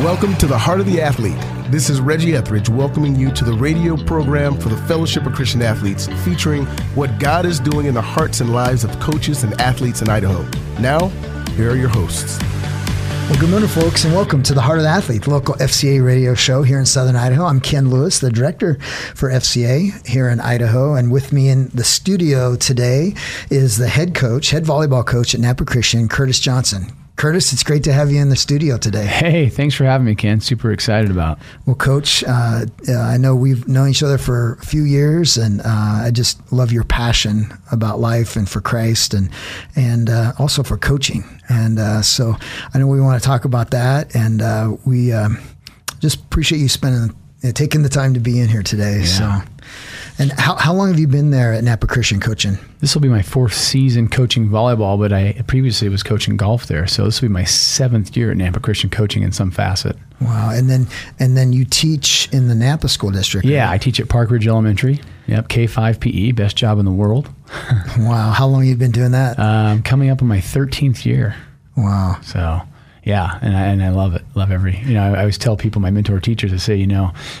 Welcome to the Heart of the Athlete. This is Reggie Etheridge welcoming you to the radio program for the Fellowship of Christian Athletes, featuring what God is doing in the hearts and lives of coaches and athletes in Idaho. Now, here are your hosts. Well, good morning, folks, and welcome to the Heart of the Athlete, local FCA radio show here in Southern Idaho. I'm Ken Lewis, the director for FCA here in Idaho, and with me in the studio today is the head coach, head volleyball coach at Nampa Christian, Curtis Johnson. Curtis, it's great to have you in the studio today. Hey, thanks for having me, Ken. Super excited about. Well, Coach, I know we've known each other for a few years, and I just love your passion about life and for Christ, and also for coaching. And so I know we want to talk about that, and we just appreciate you taking the time to be in here today. Yeah. So. And how long have you been there at Nampa Christian coaching? This will be my fourth season coaching volleyball, but I previously was coaching golf there. So this will be my seventh year at Nampa Christian coaching in some facet. Wow. And then you teach in the Nampa School District. Yeah, right? I teach at Park Ridge Elementary. Yep, K-5 PE, best job in the world. Wow. How long have you been doing that? Coming up on my 13th year. Wow. So... yeah, and I love it. Love every, I always tell people, my mentor teachers, I say,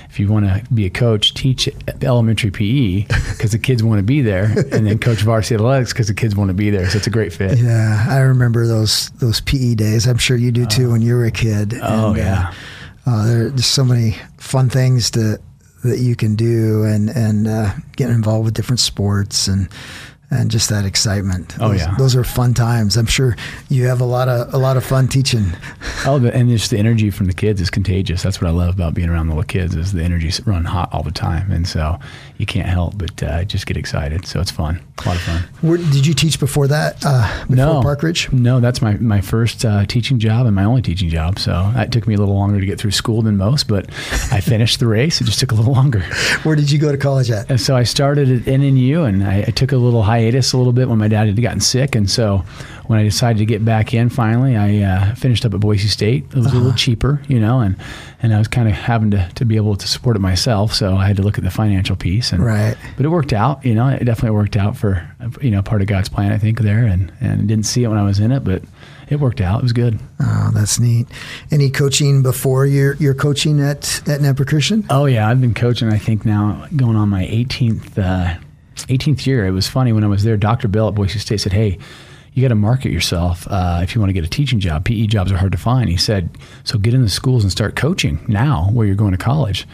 if you want to be a coach, teach elementary PE because the kids want to be there, and then coach varsity athletics because the kids want to be there. So it's a great fit. Yeah, I remember those PE days. I'm sure you do too when you were a kid. Oh, and, yeah. There's so many fun things that you can do and getting involved with different sports and just that excitement. Those are fun times. I'm sure you have a lot of fun teaching. Oh, and just the energy from the kids is contagious. That's what I love about being around the little kids, is the energy's run hot all the time, and so you can't help but just get excited. So it's fun, a lot of fun. Where did you teach before that? Before Park Ridge? No, that's my first teaching job and my only teaching job. So it took me a little longer to get through school than most, but I finished the race. It just took a little longer. Where did you go to college at? And so I started at NNU, and I took a little hiatus a little bit when my dad had gotten sick, and so when I decided to get back in finally, I finished up at Boise State. It was a little cheaper, and I was kind of having to be able to support it myself, so I had to look at the financial piece, and right, but it worked out. It definitely worked out for part of God's plan, I think, there, and didn't see it when I was in it, but it worked out. It was good. Oh, that's neat. Any coaching before your coaching at Nampa Christian? Oh yeah, I've been coaching, I think, now going on my 18th year. It was funny, when I was there, Dr. Bell at Boise State said, "Hey, you got to market yourself if you want to get a teaching job. PE jobs are hard to find." He said, "So get in the schools and start coaching now where you're going to college."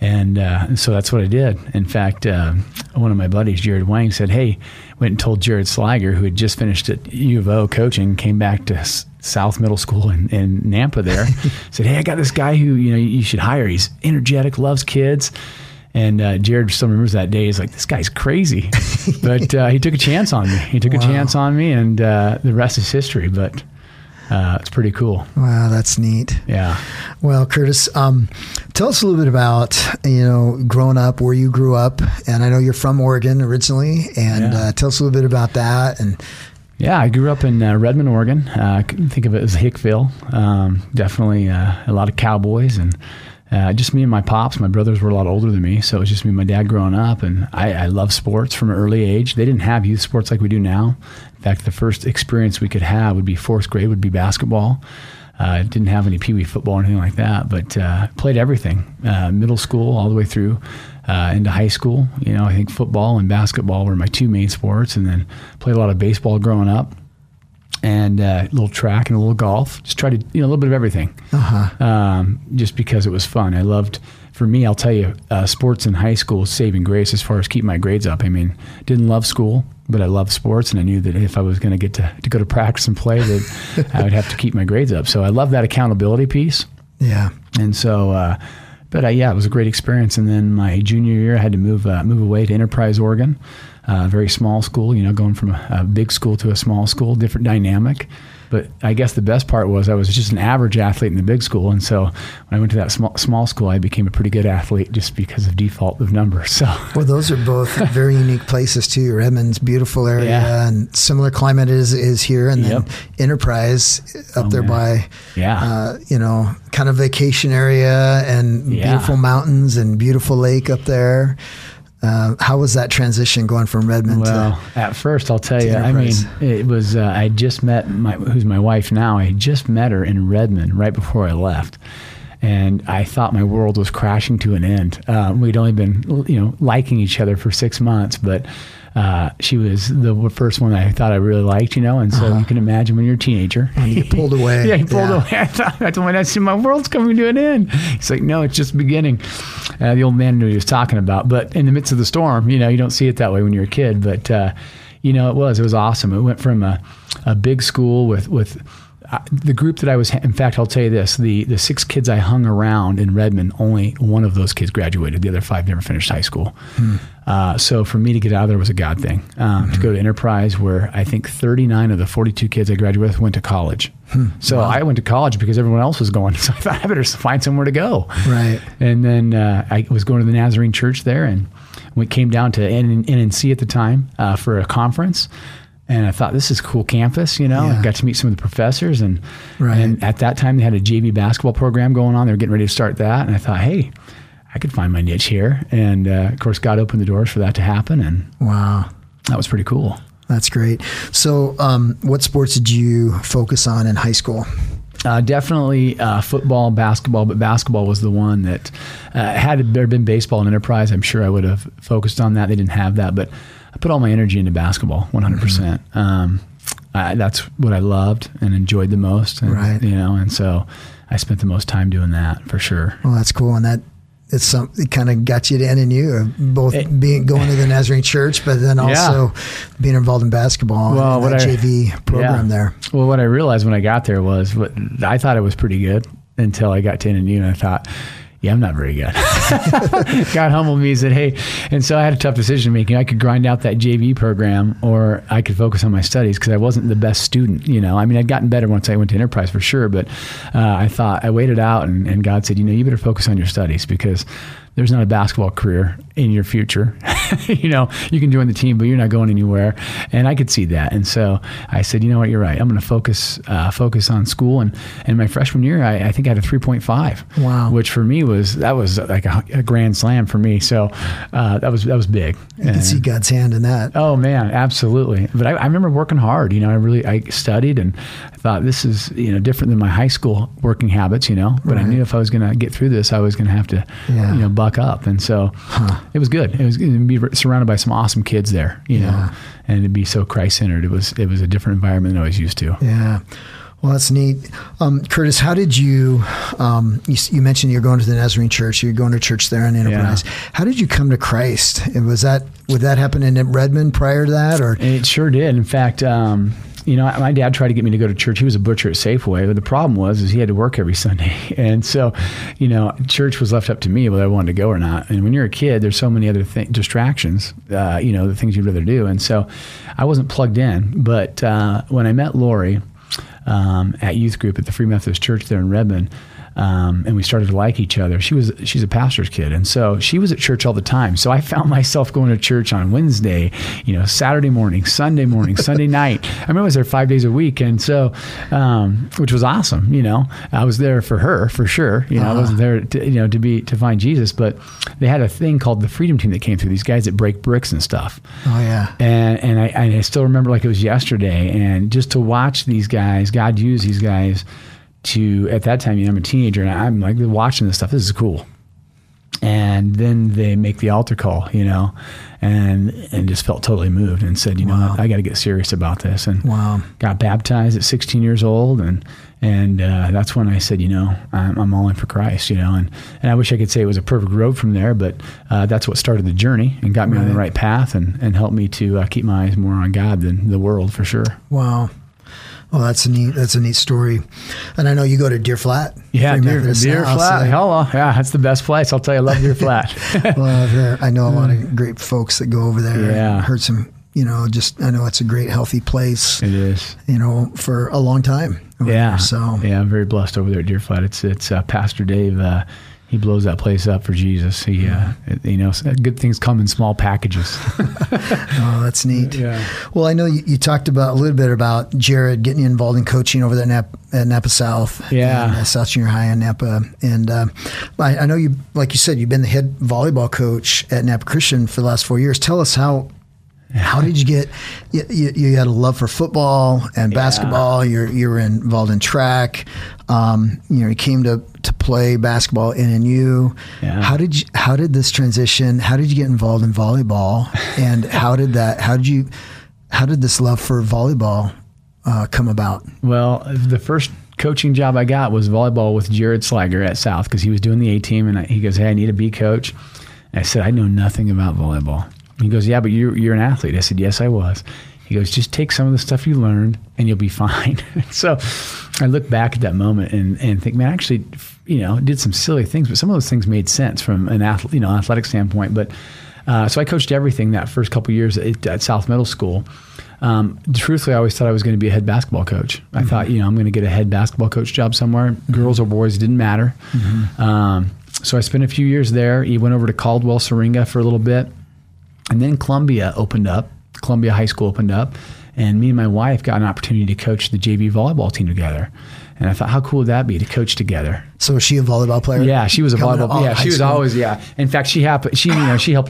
And so that's what I did. In fact, one of my buddies, Jared Wang, said, "Hey," went and told Jared Slager, who had just finished at U of O coaching, came back to South Middle School in Nampa there, said, "Hey, I got this guy who you should hire. He's energetic, loves kids." And Jared still remembers that day. He's like, "This guy's crazy." But he took a chance on me. And the rest is history. But it's pretty cool. Wow, that's neat. Yeah. Well, Curtis, tell us a little bit about, growing up, where you grew up. And I know you're from Oregon originally. And tell us a little bit about that. And yeah, I grew up in Redmond, Oregon. I think of it as Hickville. Definitely a lot of cowboys and... just me and my pops. My brothers were a lot older than me, so it was just me and my dad growing up, and I love sports from an early age. They didn't have youth sports like we do now. In fact, the first experience we could have would be fourth grade, would be basketball. Didn't have any peewee football or anything like that, but played everything, middle school all the way through into high school. I think football and basketball were my two main sports, and then played a lot of baseball growing up, and a little track and a little golf. Just tried to, a little bit of everything. Just because it was fun. I loved, for me, I'll tell you, sports in high school, saving grace as far as keeping my grades up. I mean, didn't love school, but I loved sports, and I knew that if I was going to get to go to practice and play, that I would have to keep my grades up. So I love that accountability piece. Yeah. And so, it was a great experience. And then my junior year, I had to move away to Enterprise, Oregon. Very small school, going from a big school to a small school, different dynamic. But I guess the best part was I was just an average athlete in the big school. And so when I went to that small school, I became a pretty good athlete just because of default of numbers. So. Well, those are both very unique places too. Redmond's beautiful area, and similar climate is here. And then Enterprise up there by, kind of vacation area, and beautiful mountains and beautiful lake up there. How was that transition going from Redmond to at first, I'll tell you, Enterprise. I mean, it was, I just met who's my wife now. I just met her in Redmond right before I left. and I thought my world was crashing to an end. We'd only been, liking each other for 6 months, but she was the first one I thought I really liked, and so you can imagine when you're a teenager. And you get pulled away. Away. I said, my world's coming to an end. He's like, no, it's just beginning. The old man knew what he was talking about. But in the midst of the storm, you don't see it that way when you're a kid. But, it was awesome. It went from a big school with the group that I was, in fact, I'll tell you this, the six kids I hung around in Redmond, only one of those kids graduated. The other five never finished high school. So for me to get out of there was a God thing. To go to Enterprise, where I think 39 of the 42 kids I graduated with went to college. So I went to college because everyone else was going. So I thought I better find somewhere to go. Right. And then I was going to the Nazarene church there, and we came down to NNC at the time for a conference. And I thought, this is a cool campus, I got to meet some of the professors. And, and at that time, they had a JV basketball program going on. They were getting ready to start that. And I thought, hey, I could find my niche here. And, of course, God opened the doors for that to happen. And wow, that was pretty cool. That's great. So what sports did you focus on in high school? Definitely football, basketball, but basketball was the one that had there been baseball and Enterprise, I'm sure I would have focused on that. They didn't have that, but I put all my energy into basketball, 100%. That's what I loved and enjoyed the most, and, and so I spent the most time doing that for sure. Well, that's cool, and that it kind of got you to NNU, both going to the Nazarene church, but then also being involved in basketball and that JV program there. Well, what I realized when I got there was I thought I was pretty good until I got to NNU, and I thought, I'm not very good. God humbled me and said, hey, and so I had a tough decision making. I could grind out that JV program, or I could focus on my studies, because I wasn't the best student, I mean, I'd gotten better once I went to Enterprise for sure, but I thought I waited out, and God said, you better focus on your studies, because there's not a basketball career in your future. You can join the team, but you're not going anywhere. And I could see that. And so I said, you know what, you're right. I'm going to focus on school. And my freshman year, I think I had a 3.5, which for me was like a grand slam for me. So that was big. You can see God's hand in that. Oh man, absolutely. But I remember working hard. I studied, and I thought, this is, different than my high school working habits, but I knew if I was going to get through this, I was going to have to, up. And so it was good. It was going to be surrounded by some awesome kids there, know, and it'd be so Christ-centered. It was a different environment than I was used to. Yeah. Well, that's neat. Curtis, how did you, you mentioned you're going to the Nazarene church, you're going to church there in Enterprise. Yeah. How did you come to Christ? And would that happen in Redmond prior to that? Or? It sure did. In fact, my dad tried to get me to go to church. He was a butcher at Safeway, but the problem was he had to work every Sunday. And so, church was left up to me whether I wanted to go or not. And when you're a kid, there's so many other distractions, the things you'd rather do. And so I wasn't plugged in. But when I met Lori at youth group at the Free Methodist Church there in Redmond, and we started to like each other. She's a pastor's kid, and so she was at church all the time. So I found myself going to church on Wednesday, Saturday morning, Sunday night. I remember I was there 5 days a week, and so which was awesome. I was there for her for sure. I wasn't there to find Jesus, but they had a thing called the Freedom Team that came through. These guys that break bricks and stuff. Oh yeah. And I still remember like it was yesterday, and just to watch these guys, God use these guys. At that time, I'm a teenager, and I'm like watching this stuff. This is cool. And then they make the altar call, and just felt totally moved and said, wow. I got to get serious about this. And got baptized at 16 years old. And that's when I said, I'm all in for Christ, and I wish I could say it was a perfect road from there, but that's what started the journey and got me on the right path and helped me to keep my eyes more on God than the world for sure. Wow. Oh, that's a neat story. And I know you go to Deer Flat. Yeah, Deer Flat. Hello. Yeah, that's the best place. I'll tell you, I love Deer Flat. I know a lot of great folks that go over there. Yeah. Heard some, I know it's a great, healthy place. It is. For a long time. Yeah. There, so. Yeah, I'm very blessed over there at Deer Flat. It's Pastor Dave. He blows that place up for Jesus. He, good things come in small packages. Oh, that's neat. Yeah. Well, I know you talked about a little bit about Jared getting involved in coaching over there at Nampa South. Yeah. And, South Junior High in Nampa. And I know you, like you said, you've been the head volleyball coach at Nampa Christian for the last 4 years. Tell us how did you get? You had a love for football and basketball. You were involved in track. You came to play basketball at NNU. Yeah. How did this transition? How did you get involved in volleyball? And how did this love for volleyball come about? Well, the first coaching job I got was volleyball with Jared Slager at South, because he was doing the A team, and he goes, "Hey, I need a B coach." And I said, "I know nothing about volleyball." And he goes, "Yeah, but you're an athlete." I said, "Yes, I was." He goes, "Just take some of the stuff you learned and you'll be fine." So I look back at that moment and think, man, I actually, did some silly things, but some of those things made sense from an athletic standpoint. But so I coached everything that first couple years at South Middle School. Truthfully, I always thought I was going to be a head basketball coach. I mm-hmm. thought, I'm going to get a head basketball coach job somewhere. Mm-hmm. Girls or boys, didn't matter. Mm-hmm. So I spent a few years there. He went over to Caldwell Syringa for a little bit. And then Columbia High School opened up, and me and my wife got an opportunity to coach the JV volleyball team together. And I thought, how cool would that be to coach together? So was she a volleyball player? Yeah, she was a volleyball player. Yeah, she was always, yeah. In fact, she helped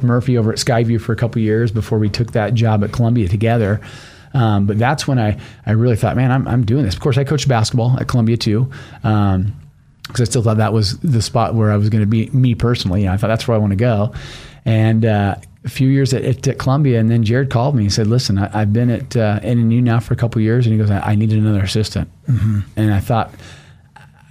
Murphy over at Skyview for a couple of years before we took that job at Columbia together. But that's when I really thought, man, I'm doing this. Of course, I coached basketball at Columbia too, because I still thought that was the spot where I was going to be, me personally. I thought that's where I want to go. And a few years at Columbia, and then Jared called me and said, "Listen, I've been at NNU now for a couple of years," and he goes, "I need another assistant." Mm-hmm. And I thought,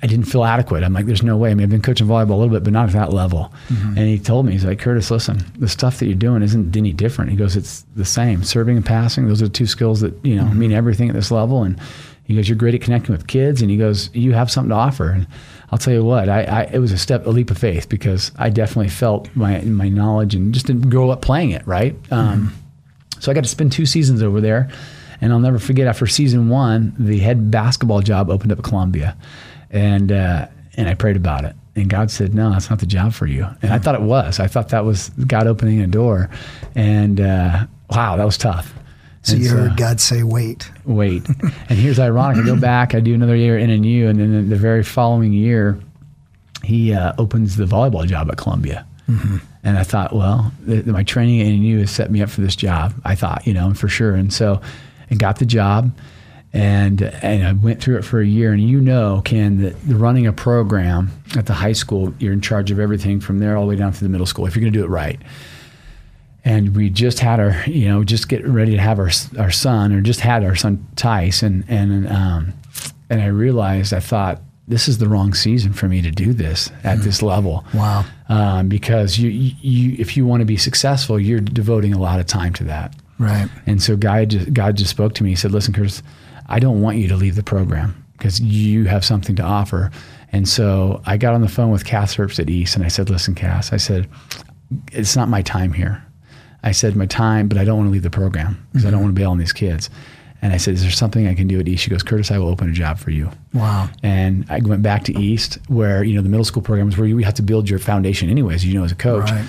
I didn't feel adequate. I'm like, "There's no way. I mean, I've been coaching volleyball a little bit, but not at that level." Mm-hmm. And he told me, he's like, "Curtis, listen, the stuff that you're doing isn't any different." He goes, "It's the same. Serving and passing, those are the two skills that mm-hmm. mean everything at this level." And he goes, "You're great at connecting with kids," and he goes, "You have something to offer." And I'll tell you what, it was a leap of faith, because I definitely felt my knowledge and just didn't grow up playing it, right? So I got to spend 2 seasons over there, and I'll never forget, after season 1, the head basketball job opened up at Columbia, and I prayed about it. And God said, "No, that's not the job for you." And I thought it was. I thought that was God opening a door, and wow, that was tough. So you heard God say, "Wait." Wait. And here's the ironic. I go back, I do another year at NNU, and then the very following year, he opens the volleyball job at Columbia. Mm-hmm. And I thought, well, my training at NNU has set me up for this job, I thought, for sure. And so I got the job, and I went through it for a year. And Ken, that running a program at the high school, you're in charge of everything from there all the way down to the middle school, if you're going to do it right. And we just had our son Tice, and I realized, I thought, this is the wrong season for me to do this at this level. Wow! Because you if you want to be successful, you're devoting a lot of time to that. Right. And so God just spoke to me. He said, "Listen, Curtis, I don't want you to leave the program, because you have something to offer." And so I got on the phone with Cass Herpes at East, and I said, "Listen, Cass," I said, "it's not my time here." I said, "My time, but I don't want to leave the program, because mm-hmm. I don't want to bail on these kids." And I said, "Is there something I can do at East?" She goes, "Curtis, I will open a job for you." Wow. And I went back to East, where, the middle school program is where you have to build your foundation anyways, as a coach. Right.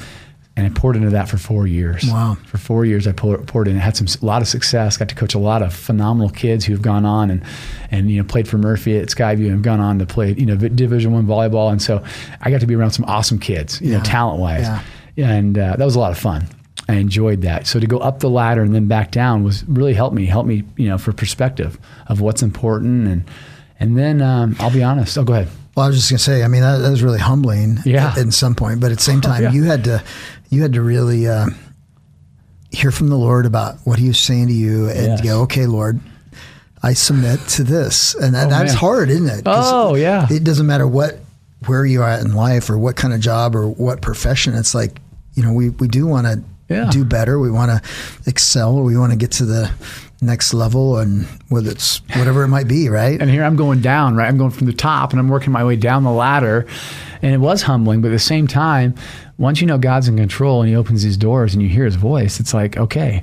And I poured into that for 4 years. Wow. For 4 years, I poured in. I had a lot of success, got to coach a lot of phenomenal kids who've gone on and played for Murphy at Skyview, and have gone on to play, Division I volleyball. And so I got to be around some awesome kids, talent-wise. Yeah. And that was a lot of fun. I enjoyed that. So to go up the ladder and then back down was really helped me, for perspective of what's important. And then I'll be honest. Oh, go ahead. Well, I was just going to say, I mean, that was really humbling at some point, but at the same time, you had to really hear from the Lord about what he was saying to you and go, "Okay, Lord, I submit to this." And that's hard, isn't it? Oh, yeah. It doesn't matter where you are at in life or what kind of job or what profession. It's like, we do want to do better. We want to excel. We want to get to the next level, and whether it's whatever it might be, right? And here I'm going down, right? I'm going from the top, and I'm working my way down the ladder. And it was humbling, but at the same time, once God's in control and he opens these doors and you hear his voice, it's like, okay.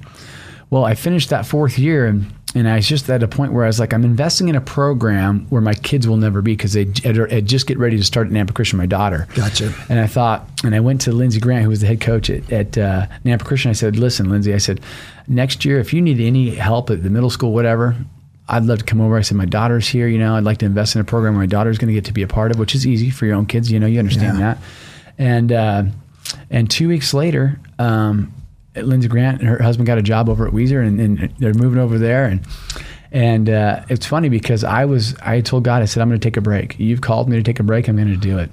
Well, I finished that 4th year, and I was just at a point where I was like, I'm investing in a program where my kids will never be, because I'd just get ready to start at Nampa Christian, my daughter. Gotcha. And I thought, and I went to Lindsey Grant, who was the head coach at Nampa Christian. I said, "Listen, Lindsey," I said, "next year, if you need any help at the middle school, whatever, I'd love to come over." I said, "My daughter's here, I'd like to invest in a program where my daughter's going to get to be a part of," which is easy for your own kids. You understand that. And 2 weeks later, Lindsey Grant and her husband got a job over at Weezer, and they're moving over there. And it's funny, because I told God, I said, "I'm going to take a break. You've called me to take a break. I'm going to do it."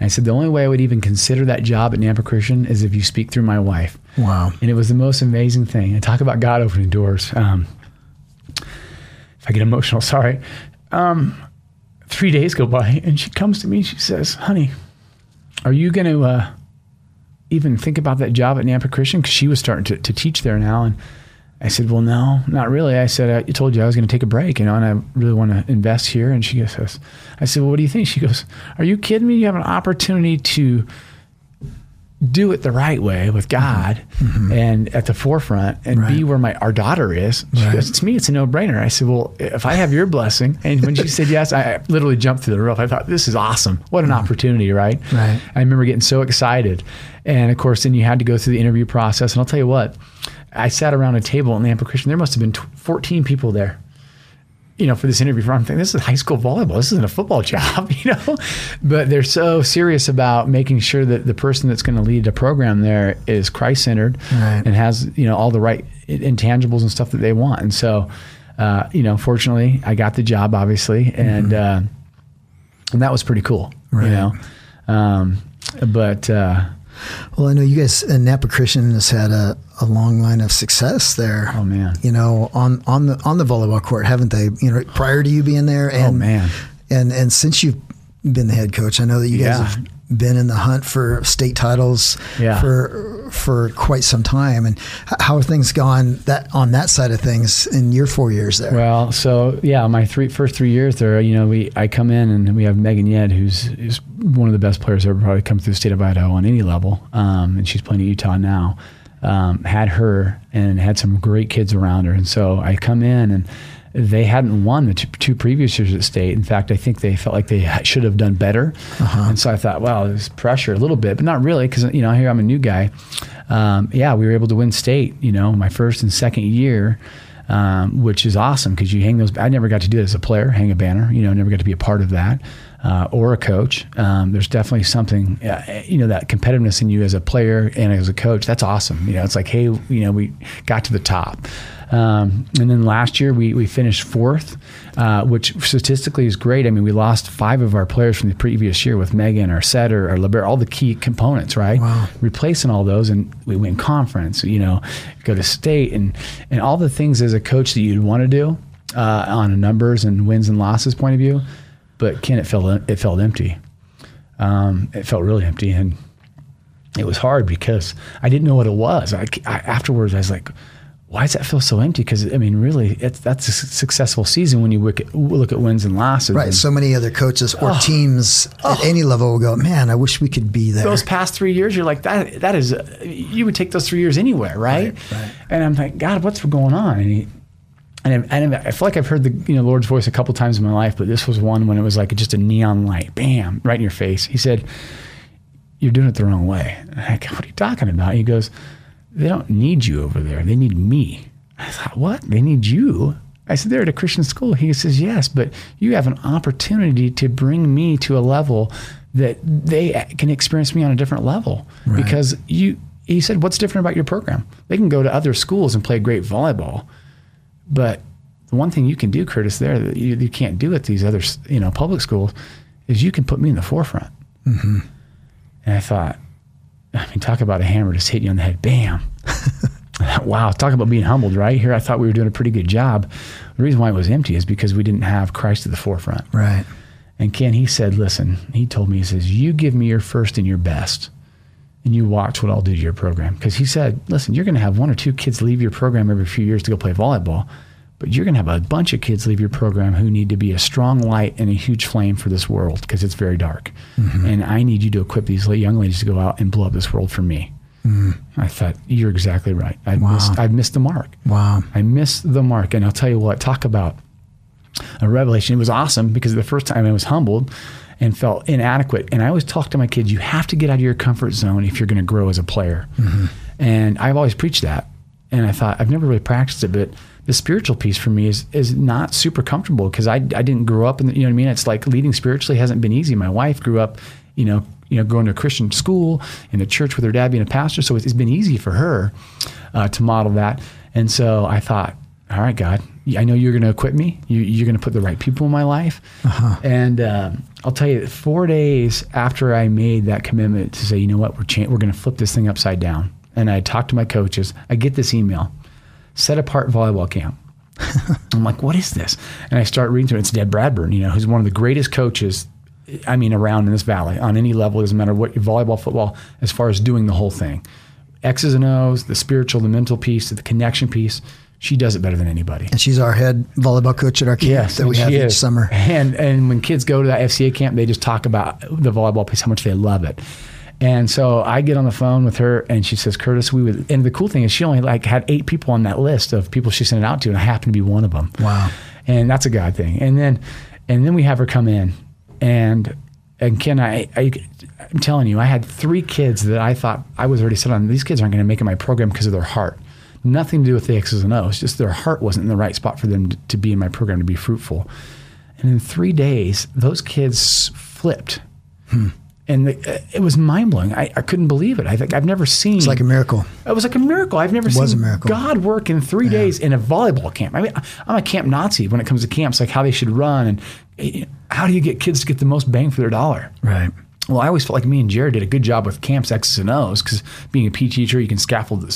And I said, the only way I would even consider that job at Nampa Christian is if you speak through my wife. Wow. And it was the most amazing thing. I talk about God opening doors. If I get emotional, sorry. 3 days go by and she comes to me and she says, honey, are you going to even think about that job at Nampa Christian? Because she was starting to teach there now. And I said, well, no, not really. I said, I told you I was going to take a break, you know, and I really want to invest here. And she goes, I said, well, what do you think? She goes, are you kidding me? You have an opportunity to do it the right way with God mm-hmm. and at the forefront and right. be where our daughter is. She right. goes, to me, it's a no-brainer. I said, well, if I have your blessing. And when she said yes, I literally jumped through the roof. I thought, this is awesome. What an mm-hmm. opportunity, right? Right. I remember getting so excited. And of course, then you had to go through the interview process. And I'll tell you what, I sat around a table in the Nampa Christian. There must have been 14 people there, you know, for this interview. I'm thinking, this is high school volleyball. This isn't a football job, you know. But they're so serious about making sure that the person that's going to lead a program there is Christ-centered right. and has, you know, all the right intangibles and stuff that they want. And so, you know, fortunately, I got the job, obviously, and that was pretty cool, right. you know. Well, I know you guys, Nampa Christian has had a long line of success there. Oh man, you know, on the volleyball court, haven't they? You know, prior to you being there, and oh man, and since you've been the head coach, I know that you yeah. guys have been in the hunt for state titles yeah. for quite some time. And how have things gone that on that side of things in your 4 years there? Well, so yeah, my first three years there, you know, I come in and we have Megan Yed, who's one of the best players ever probably come through the state of Idaho on any level, and she's playing at Utah now. Had her and had some great kids around her, and so I come in and they hadn't won the two previous years at state. In fact, I think they felt like they should have done better. Uh-huh. And so I thought, wow, there's pressure a little bit, but not really, because, you know, here I'm a new guy. Yeah, we were able to win state, you know, my first and second year, which is awesome because you hang those. I never got to do it as a player, hang a banner, you know, never got to be a part of that or a coach. There's definitely something, you know, that competitiveness in you as a player and as a coach. That's awesome. You know, it's like, hey, you know, we got to the top. And then last year we finished fourth, which statistically is great. I mean, we lost 5 of our players from the previous year with Megan, our setter, our libero, all the key components, right? Wow. Replacing all those, and we win conference, you know, go to state and all the things as a coach that you'd want to do on a numbers and wins and losses point of view. But Ken, it felt empty. It felt really empty, and it was hard because I didn't know what it was. I afterwards I was like, why does that feel so empty? Because, I mean, really, that's a successful season when you look at wins and losses. Right. And so many other coaches or teams at any level will go, man, I wish we could be there. Those past 3 years, you're like, that is, you would take those 3 years anywhere, right? Right. And I'm like, God, what's going on? And I feel like I've heard the Lord's voice a couple times in my life, but this was one when it was like just a neon light, bam, right in your face. He said, you're doing it the wrong way. And I go, what are you talking about? And he goes, they don't need you over there. They need me. I thought, what? They need you? I said, they're at a Christian school. He says, yes, but you have an opportunity to bring me to a level that they can experience me on a different level. Right. Because he said, what's different about your program? They can go to other schools and play great volleyball. But the one thing you can do, Curtis, there that you can't do at these other public schools is you can put me in the forefront. Mm-hmm. And I thought, I mean, talk about a hammer just hitting you on the head. Bam. Wow. Talk about being humbled right here. I thought we were doing a pretty good job. The reason why it was empty is because we didn't have Christ at the forefront. Right. And Ken, he said, listen, he told me, he says, you give me your first and your best, and you watch what I'll do to your program. Because he said, listen, you're going to have 1 or 2 kids leave your program every few years to go play volleyball, but you're going to have a bunch of kids leave your program who need to be a strong light and a huge flame for this world because it's very dark. Mm-hmm. And I need you to equip these young ladies to go out and blow up this world for me. Mm-hmm. I thought, you're exactly right. I missed the mark. Wow. I missed the mark. And I'll tell you what, talk about a revelation. It was awesome because the first time I was humbled and felt inadequate. And I always talk to my kids, you have to get out of your comfort zone if you're going to grow as a player. Mm-hmm. And I've always preached that. And I thought, I've never really practiced it, but the spiritual piece for me is not super comfortable because I didn't grow up in the, you know what I mean? It's like leading spiritually hasn't been easy. My wife grew up, you know, going to a Christian school in a church with her dad being a pastor. So it's been easy for her to model that. And so I thought, all right, God, I know you're going to equip me. You're going to put the right people in my life. Uh-huh. And I'll tell you, 4 days after I made that commitment to say, you know what, we're going to flip this thing upside down. And I talked to my coaches. I get this email, set apart volleyball camp. I'm like, what is this? And I start reading through it. It's Deb Bradburn, who's one of the greatest coaches, around in this valley on any level. It doesn't matter what, volleyball, football, as far as doing the whole thing. X's and O's, the spiritual, the mental piece, the connection piece. She does it better than anybody. And she's our head volleyball coach at our camp that we have each summer. And when kids go to that FCA camp, they just talk about the volleyball piece, how much they love it. And so I get on the phone with her, and she says, Curtis, we would. And the cool thing is she only had 8 people on that list of people she sent it out to, and I happened to be one of them. Wow. And that's a God thing. And then we have her come in, and Ken, I'm telling you, I had 3 kids that I thought I was already set on. These kids aren't going to make it my program because of their heart. Nothing to do with the X's and O's, just their heart wasn't in the right spot for them to be in my program, to be fruitful. And in 3 days, those kids flipped. And it was mind-blowing. I couldn't believe it. I think I've never seen... It's like a miracle. It was like a miracle. I've never seen God work in 3 days in a volleyball camp. I mean, I'm a camp Nazi when it comes to camps, like how they should run and how do you get kids to get the most bang for their dollar? Right. Well, I always felt like me and Jared did a good job with camps, X's and O's, because being a PE teacher, you can scaffold the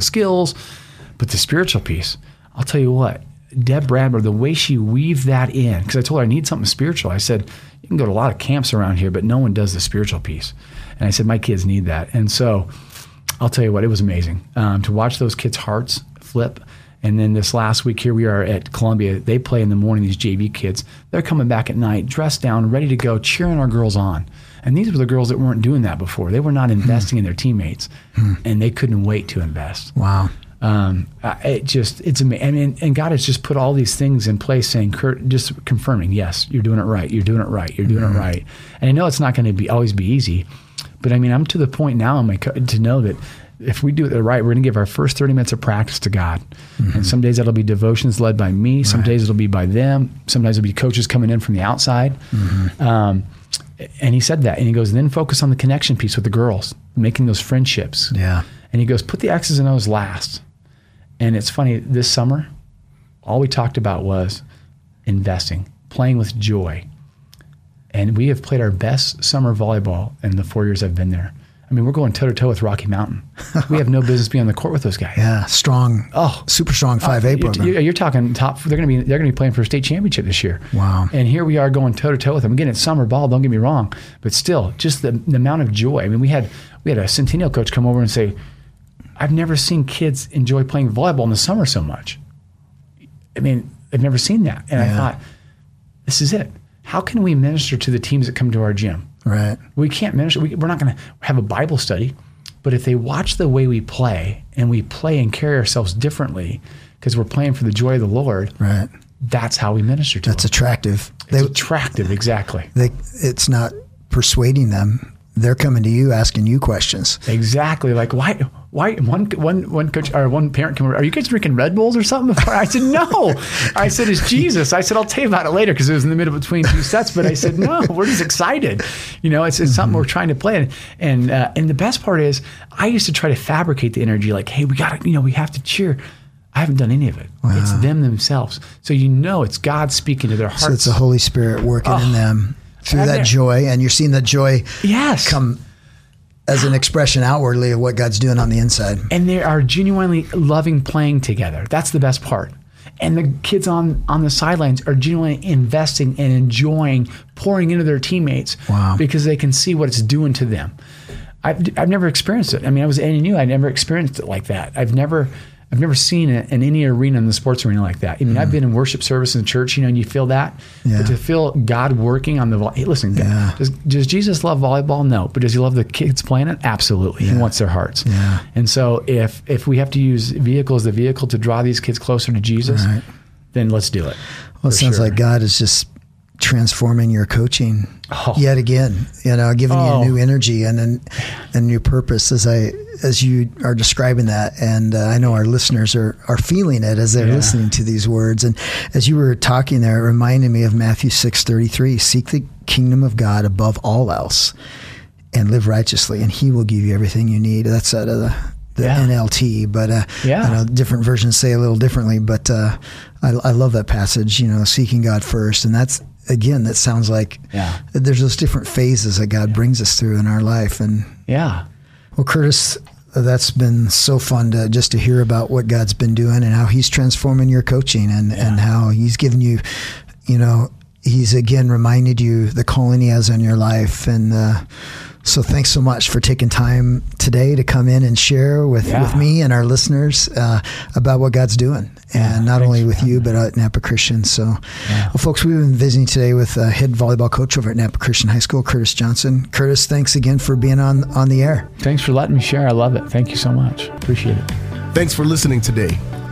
skills. But the spiritual piece, I'll tell you what, Deb Bradburn, the way she weaved that in, because I told her I need something spiritual. I said, you can go to a lot of camps around here, but no one does the spiritual piece. And I said, my kids need that. And so I'll tell you what, it was amazing to watch those kids' hearts flip. And then this last week, here we are at Columbia. They play in the morning, these JV kids. They're coming back at night, dressed down, ready to go, cheering our girls on. And these were the girls that weren't doing that before. They were not investing in their teammates, and they couldn't wait to invest. Wow. It's amazing. And God has just put all these things in place saying, Kurt, just confirming, yes, you're doing it right. You're doing it right. You're doing it right. And I know it's not going to always be easy, but I'm to the point now in my to know that if we do it right, we're going to give our first 30 minutes of practice to God. And some days that'll be devotions led by me. Some days it'll be by them. Sometimes it'll be coaches coming in from the outside. And he said that, and he goes, then focus on the connection piece with the girls, making those friendships. Yeah. And he goes, put the X's and O's last. And it's funny, this summer, all we talked about was investing, playing with joy. And we have played our best summer volleyball in the 4 years I've been there. We're going toe-to-toe with Rocky Mountain. We have no business being on the court with those guys. Yeah, strong. Oh, super strong 5A program. You're talking top. They're going to be playing for a state championship this year. Wow. And here we are going toe-to-toe with them. Again, it's summer ball, don't get me wrong, but still, just the amount of joy. We had a Centennial coach come over and say, I've never seen kids enjoy playing volleyball in the summer so much. I've never seen that. And I thought, this is it. How can we minister to the teams that come to our gym? Right. We can't minister. We're not going to have a Bible study, but if they watch the way we play and carry ourselves differently because we're playing for the joy of the Lord, right? That's how we minister to them. That's attractive. It's attractive, exactly. It's not persuading them. They're coming to you asking you questions. Exactly. Like, why one coach or one parent came over, are you guys drinking Red Bulls or something? I said, no. I said, it's Jesus. I said, I'll tell you about it later because it was in the middle between two sets. But I said, no, we're just excited. It's something we're trying to play. And the best part is I used to try to fabricate the energy like, hey, we got to, we have to cheer. I haven't done any of it. Wow. It's them themselves. So, it's God speaking to their hearts. So it's the Holy Spirit working in them. Through that joy, and you're seeing that joy come as an expression outwardly of what God's doing on the inside. And they are genuinely loving playing together. That's the best part. And the kids on the sidelines are genuinely investing and enjoying pouring into their teammates because they can see what it's doing to them. I've never experienced it. I was at NNU. I never experienced it like that. I've never seen it in any arena, in the sports arena, like that. I've been in worship service in the church, and you feel that. Yeah. But to feel God working on the volleyball. Hey, listen, God, does Jesus love volleyball? No. But does he love the kids playing it? Absolutely. Yeah. He wants their hearts. Yeah. And so if we have to use vehicle as the vehicle to draw these kids closer to Jesus, then let's do it. Well, it sounds like God is just transforming your coaching yet again, giving you a new energy and a new purpose as you are describing that. And I know our listeners are feeling it as they're listening to these words. And as you were talking there, it reminded me of Matthew 6:33, seek the kingdom of God above all else and live righteously, and he will give you everything you need. That's out of the the NLT, but I know different versions say a little differently, but I love that passage, you know, seeking God first. And that's, again, that sounds like there's those different phases that God brings us through in our life. And well, Curtis, that's been so fun to just to hear about what God's been doing and how he's transforming your coaching and how he's given you, you know, he's again reminded you the calling he has on your life. And so thanks so much for taking time today to come in and share with me and our listeners about what God's doing, and not only with you, but at Nampa Christian. So, well, folks, we've been visiting today with head volleyball coach over at Nampa Christian High School, Curtis Johnson. Curtis, thanks again for being on the air. Thanks for letting me share. I love it. Thank you so much. Appreciate it. Thanks for listening today.